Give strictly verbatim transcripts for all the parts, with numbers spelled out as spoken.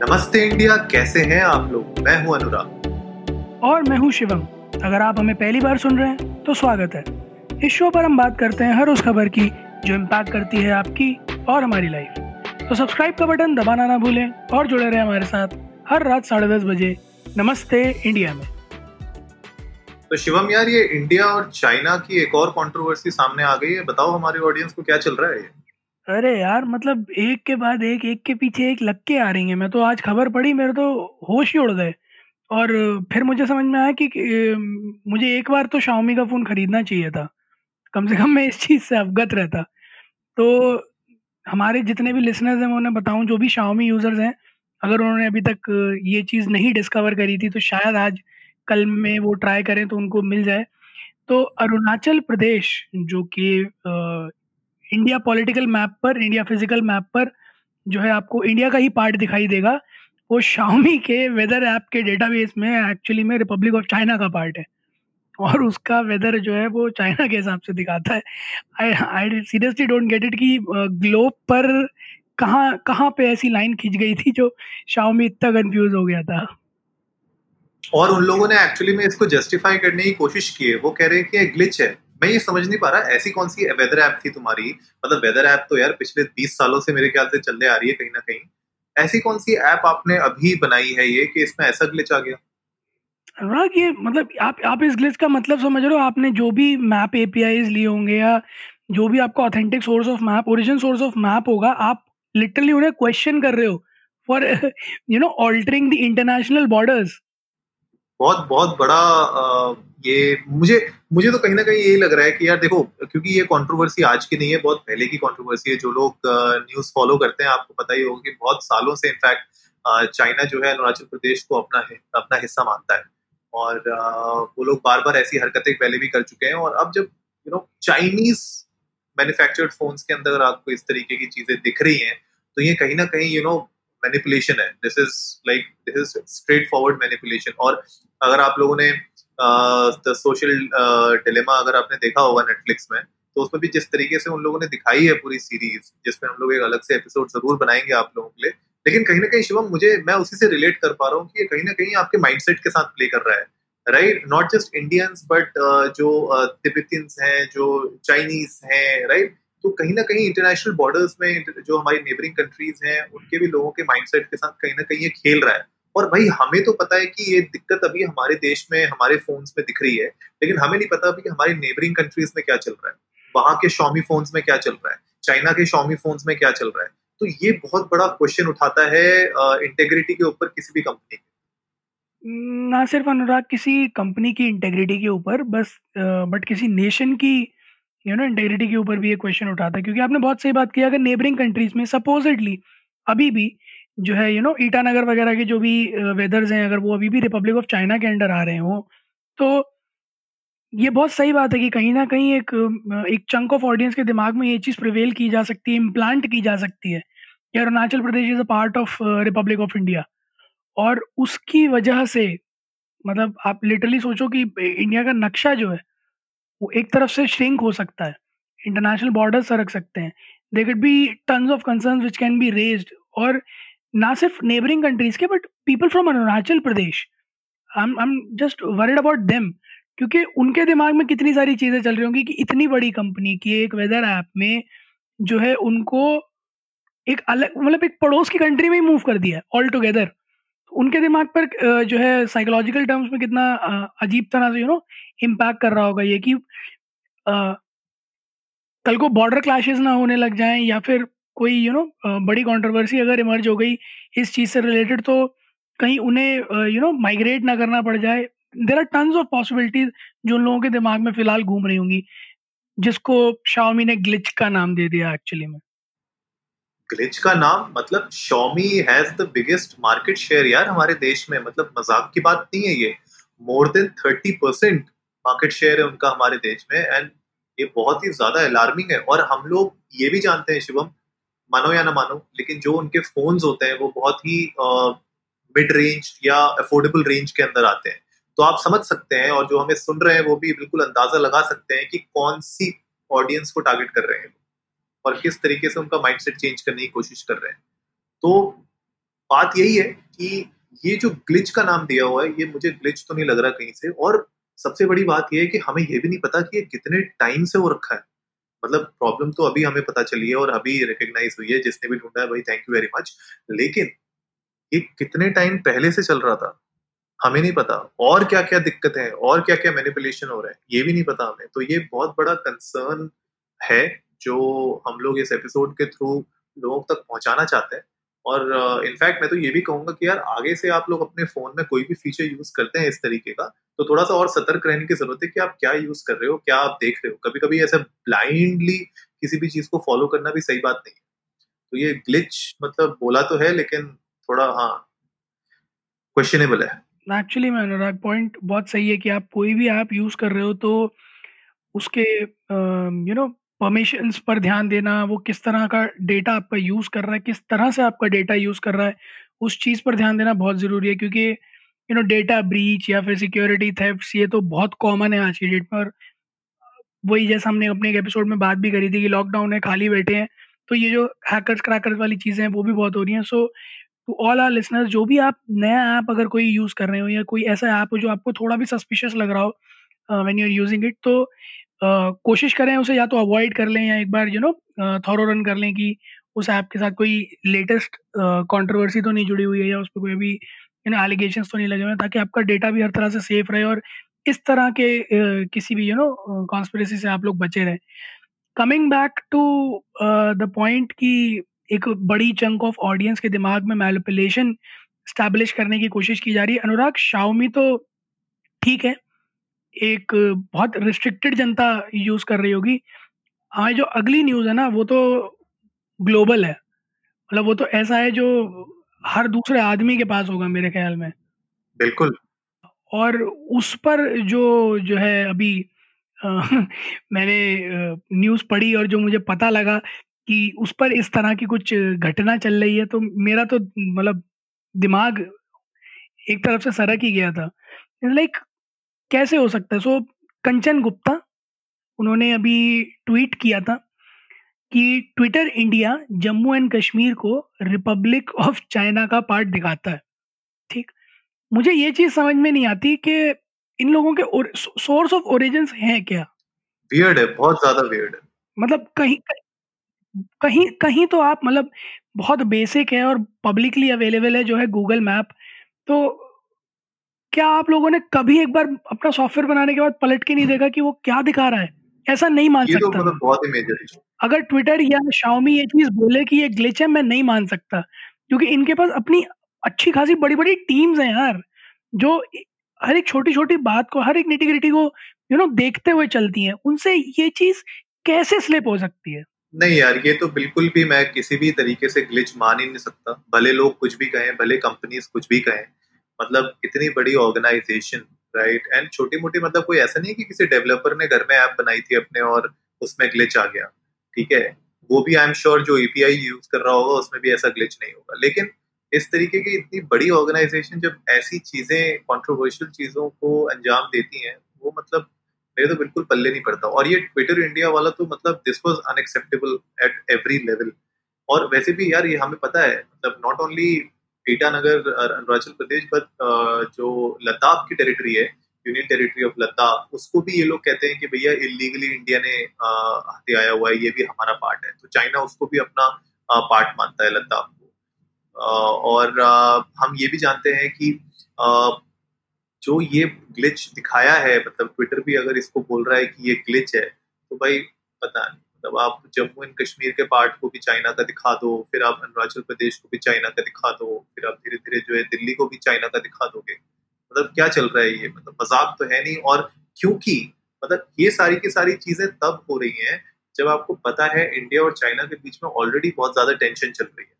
नमस्ते इंडिया, कैसे हैं आप लोग। मैं हूं अनुराग और मैं हूं शिवम। अगर आप हमें पहली बार सुन रहे हैं तो स्वागत है। इस शो पर हम बात करते हैं हर उस खबर की जो इम्पैक्ट करती है आपकी और हमारी लाइफ। तो सब्सक्राइब का बटन दबाना ना भूलें और जुड़े रहें हमारे साथ हर रात साढ़े दस बजे नमस्ते इंडिया में। तो शिवम यार, ये इंडिया और चाइना की एक और कंट्रोवर्सी सामने आ गई है। बताओ हमारे ऑडियंस को क्या चल रहा है ये? अरे यार, मतलब एक के बाद एक एक के पीछे एक लग के आ रही है। मैं तो आज खबर पढ़ी, मेरे तो होश ही उड़ गए। और फिर मुझे समझ में आया कि मुझे एक बार तो शाओमी का फ़ोन खरीदना चाहिए था, कम से कम मैं इस चीज़ से अवगत रहता। तो हमारे जितने भी लिसनर्स हैं मैं उन्हें बताऊं, जो भी शाओमी यूज़र्स हैं, अगर उन्होंने अभी तक ये चीज़ नहीं डिस्कवर करी थी तो शायद आज कल में वो ट्राई करें तो उनको मिल जाए। तो अरुणाचल प्रदेश, जो कि इंडिया पॉलिटिकल मैप पर, इंडिया फिजिकल मैप पर जो है आपको इंडिया का ही पार्ट दिखाई देगा, वो शाओमी के वेदर ऐप के डेटाबेस में एक्चुअली में रिपब्लिक ऑफ चाइना का पार्ट है और उसका वेदर जो है वो चाइना के हिसाब से दिखाता है। I I seriously don't get it कि ग्लोब पर कहाँ कहाँ पे ऐसी लाइन खींच गई थी जो शाओमी इतना कंफ्यूज हो गया था। और उन लोगों ने एक्चुअली में इसको जस्टिफाई करने की कोशिश की है। वो कह रहे हैं कि ग्लिच है। मैं ये समझ नहीं पा रहा, ऐसी कौन सी वेदर ऐप थी तुम्हारी? मतलब वेदर ऐप तो यार पिछले बीस सालों से मेरे ख्याल से चलने आ रही है कहीं ना कहीं। ऐसी कौन सी ऐप आपने अभी बनाई है ये कि इसमें ऐसा ग्लिच आ गया? अनुराग, ये मतलब आप आप इस ग्लिच का मतलब समझ रहे हो, आपने जो भी मैप एपीआईज लिए होंगे या जो भी आपका authentic source of map, origin source of map होगा, आप लिटरली उन्हें क्वेश्चन कर रहे हो for you know altering the international borders. बहुत बहुत बड़ा आ, ये मुझे मुझे तो कहीं ना कहीं यही लग रहा है कि यार देखो, क्योंकि ये कंट्रोवर्सी आज की नहीं है, बहुत पहले की कंट्रोवर्सी है। जो लोग न्यूज़ फॉलो करते हैं आपको पता ही होगा कि बहुत सालों से इनफैक्ट चाइना जो है अरुणाचल प्रदेश को अपना है, अपना हिस्सा मानता है और आ, वो लोग बार बार ऐसी हरकतें पहले भी कर चुके हैं। और अब जब you know Chinese manufactured phones के अंदर आपको इस तरीके की चीजें दिख रही हैं तो ये कहीं ना कहीं यू नो मैनिपुलेशन है। This is like this is straightforward manipulation. और अगर आप लोगों ने द सोशल डिलेमा अगर आपने देखा होगा नेटफ्लिक्स में, तो उसमें भी जिस तरीके से उन लोगों ने दिखाई है पूरी सीरीज, जिसमें हम लोग एक अलग से एपिसोड जरूर बनाएंगे आप लोगों के लिए। लेकिन कहीं ना कहीं शिवम, मुझे मैं उसी से रिलेट कर पा रहा हूँ कि ये कहीं ना कहीं आपके माइंडसेट के साथ प्ले कर रहा है, right? Not just Indians but जो तिब्बतियंस हैं, जो चाइनीज हैं, राइट? तो कहीं ना कहीं इंटरनेशनल बॉर्डर्स में जो हमारी नेबरिंग कंट्रीज हैं उनके भी लोगों के माइंडसेट के साथ कहीं ना कहीं ये खेल रहा है। और भाई हमें तो पता है कि ये दिक्कत अभी हमारे देश में, हमारे फोन्स में दिख रही है, लेकिन हमें नहीं पता अभी कि हमारी नेबरिंग कंट्रीज में क्या चल रहा है, वहाँ के शाओमी फोन्स में क्या चल रहा है, चाइना के शाओमी फोन्स में क्या चल रहा है। तो ये बहुत बड़ा क्वेश्चन उठाता है इंटेग्रिटी के ऊपर किसी भी कंपनी की, ना सिर्फ अनुराग किसी कंपनी की इंटेग्रिटी के ऊपर बस, बट किसी नेशन की यू नो इंटेग्रिटी के ऊपर भी ये क्वेश्चन उठाता है। क्योंकि आपने बहुत सही बात की, अगर नेबरिंग कंट्रीज में सपोजिटली अभी भी जो है यू नो ईटानगर वगैरह के जो भी वेदर्स हैं, अगर वो अभी भी रिपब्लिक ऑफ चाइना के अंडर आ रहे हों, तो ये बहुत सही बात है कि कहीं ना कहीं एक एक चंक ऑफ ऑडियंस के दिमाग में ये चीज़ प्रिवेल की जा सकती है, इम्प्लांट की जा सकती है कि Arunachal Pradesh is a part of Republic of India. और उसकी वजह से मतलब आप लिटरली सोचो कि इंडिया का नक्शा जो है वो एक तरफ से श्रिंक हो सकता है, इंटरनेशनल बॉर्डर सरक सकते हैं। There could be tons of concerns which can be raised, और ना सिर्फ नेबरिंग कंट्रीज के but people from Arunachal Pradesh, I am just worried about them, क्योंकि उनके दिमाग में कितनी सारी चीज़ें चल रही होंगी कि इतनी बड़ी कंपनी की एक वेदर ऐप में जो है उनको एक अलग मतलब एक पड़ोस की कंट्री में ही मूव कर दिया ऑल टुगेदर। उनके दिमाग पर जो है साइकोलॉजिकल टर्म्स में कितना अजीब तरह से यू नो इम्पैक्ट कर रहा होगा ये कि आ, कल को बॉर्डर क्लैशेस ना होने लग जाएं या फिर कोई यू you नो know, बड़ी कंट्रोवर्सी अगर इमर्ज हो गई इस चीज़ से रिलेटेड तो कहीं उन्हें यू नो माइग्रेट ना करना पड़ जाए। There are tons of possibilities जो उन लोगों के दिमाग में फिलहाल घूम रही होंगी, जिसको शाओमी ने ग्लिच का नाम दे दिया। एक्चुअली में ग्लिच का नाम मतलब Xiaomi has the biggest market share यार हमारे देश में, मतलब मजाक की बात नहीं है ये। More than thirty percent market share है उनका हमारे देश में, एंड ये बहुत ही ज्यादा अलार्मिंग है। और हम लोग ये भी जानते हैं शिवम, मानो या ना मानो, लेकिन जो उनके फोन्स होते हैं वो बहुत ही मिड रेंज या अफोर्डेबल रेंज के अंदर आते हैं। तो आप समझ सकते हैं, और जो हमें सुन रहे हैं वो भी बिल्कुल अंदाजा लगा सकते हैं कि कौन सी ऑडियंस को टारगेट कर रहे हैं और किस तरीके से उनका माइंडसेट चेंज करने की कोशिश कर रहे हैं। तो बात यही है कि ये जो ग्लिच का नाम दिया हुआ है ये मुझे ग्लिच तो नहीं लग रहा कहीं से, और सबसे बड़ी बात यह है कि हमें ये भी नहीं पता कि ये कितने टाइम से हो रखा है। मतलब प्रॉब्लम तो अभी हमें पता चली है और अभी रिकग्नाइज हुई है, जिसने भी ढूंढा है भाई थैंक यू वेरी मच, लेकिन ये कितने टाइम पहले से चल रहा था हमें नहीं पता, और क्या क्या दिक्कतें हैं और क्या क्या मैनिपुलेशन हो रहा है ये भी नहीं पता हमें। तो ये बहुत बड़ा कंसर्न है जो हम लोग इस एपिसोड के थ्रू लोगों तक पहुंचाना चाहते हैं। और इनफैक्ट uh, मैं तो ये भी कहूंगा कि यार आगे से आप लोग अपने फोन में कोई भी फीचर यूज करते हैं इस तरीके का तो थोड़ा सा और सतर्क रहने की जरूरत है कि आप क्या यूज कर रहे हो, क्या आप देख रहे हो। कभी कभी ऐसे ब्लाइंडली किसी भी चीज को फॉलो करना भी सही बात नहीं है। तो ये ग्लिच मतलब बोला तो है लेकिन थोड़ा हाँ क्वेश्चनेबल है एक्चुअली। मैं अनुराग पॉइंट बहुत सही है कि आप कोई भी ऐप यूज कर रहे हो तो उसके यू नो परमिशंस पर ध्यान देना, वो किस तरह का डेटा आपका यूज कर रहा है, किस तरह से आपका डेटा यूज कर रहा है, उस चीज पर ध्यान देना बहुत जरूरी है। क्योंकि यू नो डेटा ब्रीच या फिर सिक्योरिटी थेफ्ट्स ये तो बहुत कॉमन है आज की डेट में। और वही जैसा हमने अपने एक एपिसोड में बात भी करी थी कि लॉकडाउन है, खाली बैठे हैं, तो ये जो हैकर्स क्रैकर्स वाली चीजें हैं वो भी बहुत हो रही हैं। So to all our listeners, जो भी आप नया ऐप अगर कोई यूज कर रहे हो या कोई ऐसा ऐप हो जो आपको थोड़ा भी सस्पिशियस लग रहा हो when you are using it, तो Uh, कोशिश करें उसे या तो अवॉइड कर लें या एक बार यू नो थॉरो रन कर लें कि उस ऐप के साथ कोई लेटेस्ट कंट्रोवर्सी uh, तो नहीं जुड़ी हुई है या उस पर कोई भी यू नो एलिगेशंस तो नहीं लगे हुए, ताकि आपका डेटा भी हर तरह से सेफ रहे और इस तरह के uh, किसी भी यू नो कॉन्स्पिरेसी से आप लोग बचे रहें। Coming back to the point कि एक बड़ी चंक ऑफ ऑडियंस के दिमाग में मैनिपुलेशन स्टैब्लिश करने की कोशिश की जा रही है। अनुराग, शाओमी तो ठीक है, एक बहुत रिस्ट्रिक्टेड जनता यूज कर रही होगी। हाँ, जो अगली न्यूज है ना वो तो ग्लोबल है, मतलब वो तो ऐसा है जो हर दूसरे आदमी के पास होगा मेरे ख्याल में। बिल्कुल। और उस पर जो जो है अभी आ, मैंने न्यूज पढ़ी और जो मुझे पता लगा कि उस पर इस तरह की कुछ घटना चल रही है, तो मेरा तो मतलब दिमाग एक तरफ से सरक ही गया था, लाइक कैसे हो सकता है। सो so, कंचन गुप्ता उन्होंने अभी ट्वीट किया था कि Twitter India Jammu and Kashmir को रिपब्लिक ऑफ चाइना का पार्ट दिखाता है। ठीक, मुझे ये चीज समझ में नहीं आती कि इन लोगों के सोर्स ऑफ ओरिजिन्स हैं क्या। वियर्ड है, बहुत ज्यादा वियर्ड है। मतलब कहीं कहीं कहीं तो आप मतलब बहुत बेसिक है और पब्लिकली अवेलेबल है जो है गूगल मैप, तो क्या आप लोगों ने कभी एक बार अपना सॉफ्टवेयर बनाने के बाद पलट के नहीं देखा कि वो क्या दिखा रहा है? ऐसा नहीं मान सकता। मतलब बहुत ही मेजर इशू। अगर ट्विटर या शाओमी ये चीज बोले कि ये ग्लिच है, मैं नहीं मान सकता, क्योंकि इनके पास अपनी अच्छी खासी बड़ी बड़ी टीम्स हैं यार, जो हर एक छोटी छोटी बात को, हर एक निटिग्रिटी को यू नो देखते हुए चलती है। उनसे ये चीज कैसे स्लिप हो सकती है? नहीं यार, ये तो बिल्कुल भी मैं किसी भी तरीके से ग्लिच मान ही नहीं सकता, भले लोग कुछ भी कहें, भले कंपनीज कुछ भी कहें। मतलब इतनी बड़ी ऑर्गेनाइजेशन, राइट, एंड छोटी मोटी, मतलब कोई ऐसा नहीं है कि किसी डेवलपर ने घर में ऐप बनाई थी अपने और उसमें ग्लिच आ गया। ठीक है, वो भी आई एम श्योर जो एपीआई यूज कर रहा होगा उसमें भी ऐसा ग्लिच नहीं होगा, लेकिन इस तरीके की इतनी बड़ी ऑर्गेनाइजेशन जब ऐसी चीजें, कंट्रोवर्शियल चीजों को अंजाम देती हैं, वो मतलब मेरे तो बिल्कुल पल्ले नहीं पड़ता। और ये ट्विटर इंडिया वाला तो मतलब this was unacceptable at every level. और वैसे भी यार ये हमें पता है, मतलब not only Itanagar Arunachal Pradesh but जो लद्दाख की टेरिटरी है, यूनियन टेरिटरी ऑफ लद्दाख, उसको भी ये लोग कहते हैं कि भैया इलीगली इंडिया ने हथियाया हुआ है, ये भी हमारा पार्ट है। तो चाइना उसको भी अपना पार्ट मानता है लद्दाख को। और हम ये भी जानते हैं कि जो ये ग्लिच दिखाया है, मतलब ट्विटर भी अगर इसको बोल रहा है कि ये ग्लिच है, तो भाई पता नहीं, मतलब आप जम्मू एंड कश्मीर के पार्ट को भी चाइना का दिखा दो, फिर आप अरुणाचल प्रदेश को भी चाइना का दिखा दो, फिर आप धीरे धीरे जो है दिल्ली को भी चाइना का दिखा दोगे। मतलब क्या चल रहा है ये? मतलब मजाक तो है नहीं। और क्योंकि मतलब ये सारी की सारी चीजें तब हो रही हैं जब आपको पता है इंडिया और चाइना के बीच में ऑलरेडी बहुत ज्यादा टेंशन चल रही है।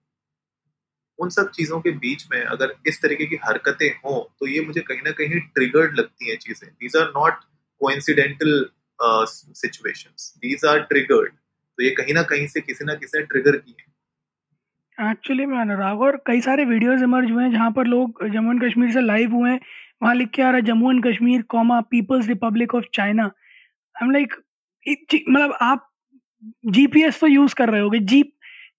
उन सब चीजों के बीच में अगर इस तरीके की हरकतें हों तो ये मुझे कहीं ना कहीं ट्रिगर्ड लगती हैं चीजें। These are not coincidental situations, these are triggered. तो ये कहीं ना कहीं से किसी ना किसी ने ट्रिगर किए एक्चुअली में अनुराग। और कई सारे वीडियोस इमर्ज हुए हैं जहाँ पर लोग जम्मू एंड कश्मीर से लाइव हुए हैं, वहाँ लिख के आ रहा है Jammu and Kashmir comma people's republic of China. I am like, मतलब आप जीपीएस तो यूज कर रहे होगे, जीप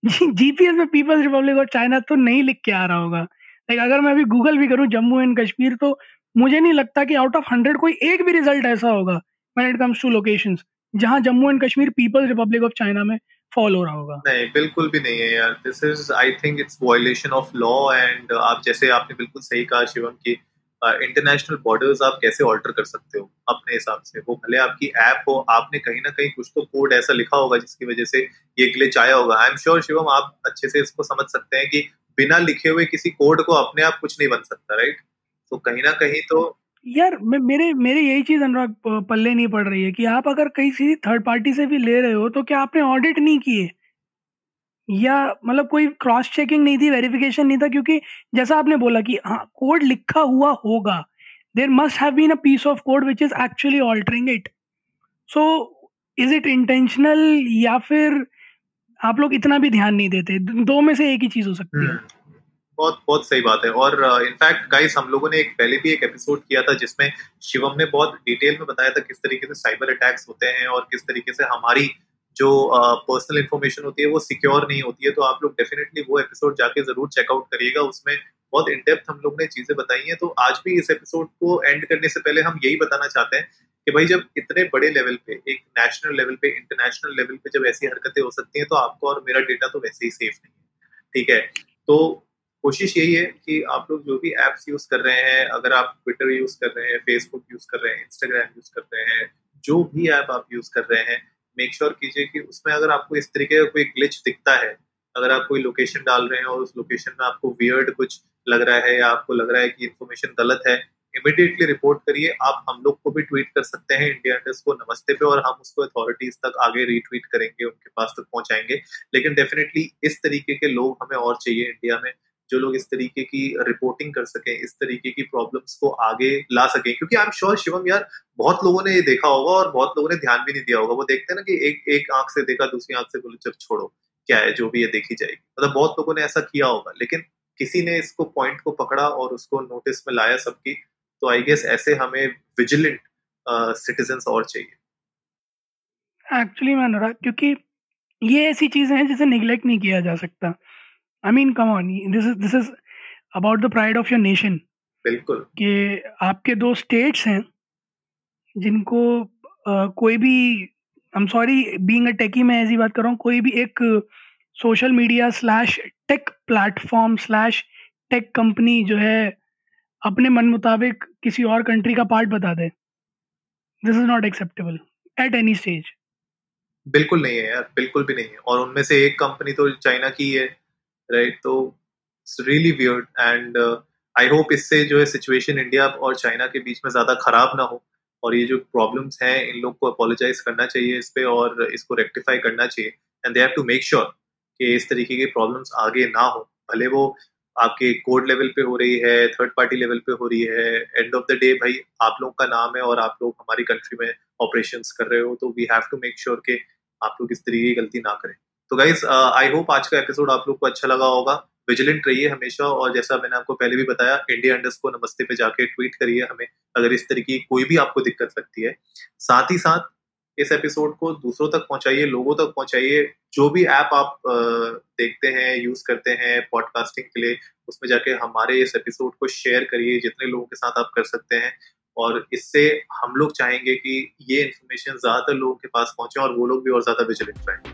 जीपीएस में पीपल्स रिपब्लिक ऑफ चाइना तो नहीं लिख के आ रहा होगा। लाइक अगर मैं अभी गूगल भी करूँ जम्मू एंड कश्मीर, तो मुझे नहीं लगता कि आउट ऑफ हंड्रेड कोई एक भी रिजल्ट ऐसा होगा when it comes to locations जहां Jammu and Kashmir people's republic of China में फॉल हो रहा होगा। नहीं, बिल्कुल भी नहीं है यार। This is I think it's violation of law. And आप जैसे आपने बिल्कुल सही कहा शिवम की इंटरनेशनल uh, बॉर्डर्स आप कैसे ऑल्टर कर सकते हो अपने हिसाब से, वो भले आपकी ऐप हो, आपने कहीं ना कहीं कुछ तो कोड ऐसा लिखा होगा जिसकी वजह से ये ग्लिच आया होगा। आई एम श्योर शिवम आप अच्छे से इसको समझ सकते हैं कि बिना लिखे हुए किसी कोड को अपने आप कुछ नहीं बन सकता, राइट? तो कहीं ना कहीं तो यार मेरे मेरे यही चीज अनुराग पल्ले नहीं पड़ रही है कि आप अगर किसी थर्ड पार्टी से भी ले रहे हो तो क्या आपने ऑडिट नहीं किए, या मतलब कोई क्रॉस चेकिंग नहीं थी, वेरिफिकेशन नहीं था? क्योंकि जैसा आपने बोला कि हाँ कोड लिखा हुआ होगा, there must have been a piece of code which is actually altering it. So is it intentional या फिर आप लोग इतना भी ध्यान नहीं देते? दो में से एक ही चीज हो सकती है। बहुत बहुत सही बात है। और इनफैक्ट uh, गाइस हम लोगों ने एक पहले भी एक एपिसोड किया था जिसमें शिवम ने बहुत डिटेल में बताया था किस तरीके से साइबर अटैक्स होते हैं और किस तरीके से हमारी जो पर्सनल uh, इन्फॉर्मेशन होती है वो सिक्योर नहीं होती है। तो आप लोग डेफिनेटली वो एपिसोड जाके जरूर चेकआउट करिएगा, उसमें बहुत इन डेप्थ हम लोग ने चीजें बताई हैं। तो आज भी इस एपिसोड को एंड करने से पहले हम यही बताना चाहते हैं कि भाई जब इतने बड़े लेवल पे, एक नेशनल लेवल पे, इंटरनेशनल लेवल पे जब ऐसी हरकतें हो सकती हैं तो आपका और मेरा डेटा तो वैसे ही सेफ नहीं है, ठीक है? तो कोशिश यही है कि आप लोग जो भी एप्स यूज कर रहे हैं, अगर आप ट्विटर यूज कर रहे हैं, फेसबुक यूज कर रहे हैं, इंस्टाग्राम यूज कर रहे हैं, जो भी ऐप आप यूज कर रहे हैं, मेक श्योर कीजिए कि उसमें अगर आपको इस तरीके का कोई ग्लिच दिखता है, अगर आप कोई लोकेशन डाल रहे हैं और उस लोकेशन में आपको वियर्ड कुछ लग रहा है या आपको लग रहा है कि इन्फॉर्मेशन गलत है, इमीडिएटली रिपोर्ट करिए। आप हम लोग को भी ट्वीट कर सकते हैं इंडिया को नमस्ते पे, और हम उसको अथॉरिटीज तक आगे रीट्वीट करेंगे, उनके पास तक पहुंचाएंगे। लेकिन डेफिनेटली इस तरीके के लोग हमें और चाहिए इंडिया में, जो लोग इस तरीके की रिपोर्टिंग कर सकें, इस तरीके की प्रॉब्लम्स को आगे ला सकें। क्योंकि आई एम श्योर शिवम यार बहुत लोगों ने ये देखा होगा और बहुत लोगों ने ध्यान भी नहीं दिया होगा। वो देखते हैं ना कि एक एक आंख से देखा, दूसरी आंख से बोले चल छोड़ो क्या है, जो भी ये देखी जाएगी। मतलब बहुत लोगों ने ऐसा किया होगा, लेकिन किसी ने इसको पॉइंट को पकड़ा और उसको नोटिस में लाया सबकी। तो आई गेस ऐसे हमें विजिलेंट सिटीजन्स और चाहिए एक्चुअली मैं अनुराग, क्योंकि ये ऐसी चीजें हैं जिसे निगलेक्ट नहीं किया जा सकता। I mean, come on, this is this is about the pride of your nation. बिल्कुल कि आपके दो स्टेट्स हैं जिनको uh, कोई भी, I'm sorry, being a techie मैं ऐसी बात कर रहा हूँ, कोई भी एक social media slash tech platform slash tech company जो है अपने मन मुताबिक किसी और कंट्री का पार्ट बता दे। This is not acceptable at any stage. बिल्कुल नहीं है यार, बिल्कुल भी नहीं है। और उनमें से एक कंपनी तो चाइना की है, राइट? तो it's really weird and I hope इससे जो है सिचुएशन इंडिया और चाइना के बीच में ज़्यादा ख़राब ना हो, और ये जो प्रॉब्लम्स हैं इन लोग को अपोलोजाइज करना चाहिए इस पे और इसको रेक्टिफाई करना चाहिए। And they have to make sure कि इस तरीके के प्रॉब्लम्स आगे ना हो, भले वो आपके कोड लेवल पे हो रही है, थर्ड पार्टी लेवल पे हो रही है। एंड ऑफ द डे भाई आप लोग का नाम है और आप लोग हमारी कंट्री में ऑपरेशंस कर रहे हो, तो we have to make sure कि आप लोग इस तरीके की गलती ना करें। तो गाइज आई होप आज का एपिसोड आप लोग को अच्छा लगा होगा। विजिलेंट रहिए हमेशा, और जैसा मैंने आपको पहले भी बताया, इंडिया अंडरस्कोर नमस्ते पे जाके ट्वीट करिए हमें अगर इस तरीके की कोई भी आपको दिक्कत लगती है। साथ ही साथ इस एपिसोड को दूसरों तक पहुंचाइए, लोगों तक पहुंचाइए। जो भी ऐप आप देखते हैं, यूज करते हैं पॉडकास्टिंग के लिए, उसमें जाके हमारे इस एपिसोड को शेयर करिए जितने लोगों के साथ आप कर सकते हैं। और इससे हम लोग चाहेंगे कि ये इन्फॉर्मेशन ज्यादातर लोगों के पास पहुंचे और वो लोग भी और ज्यादा विजिलेंट रहें।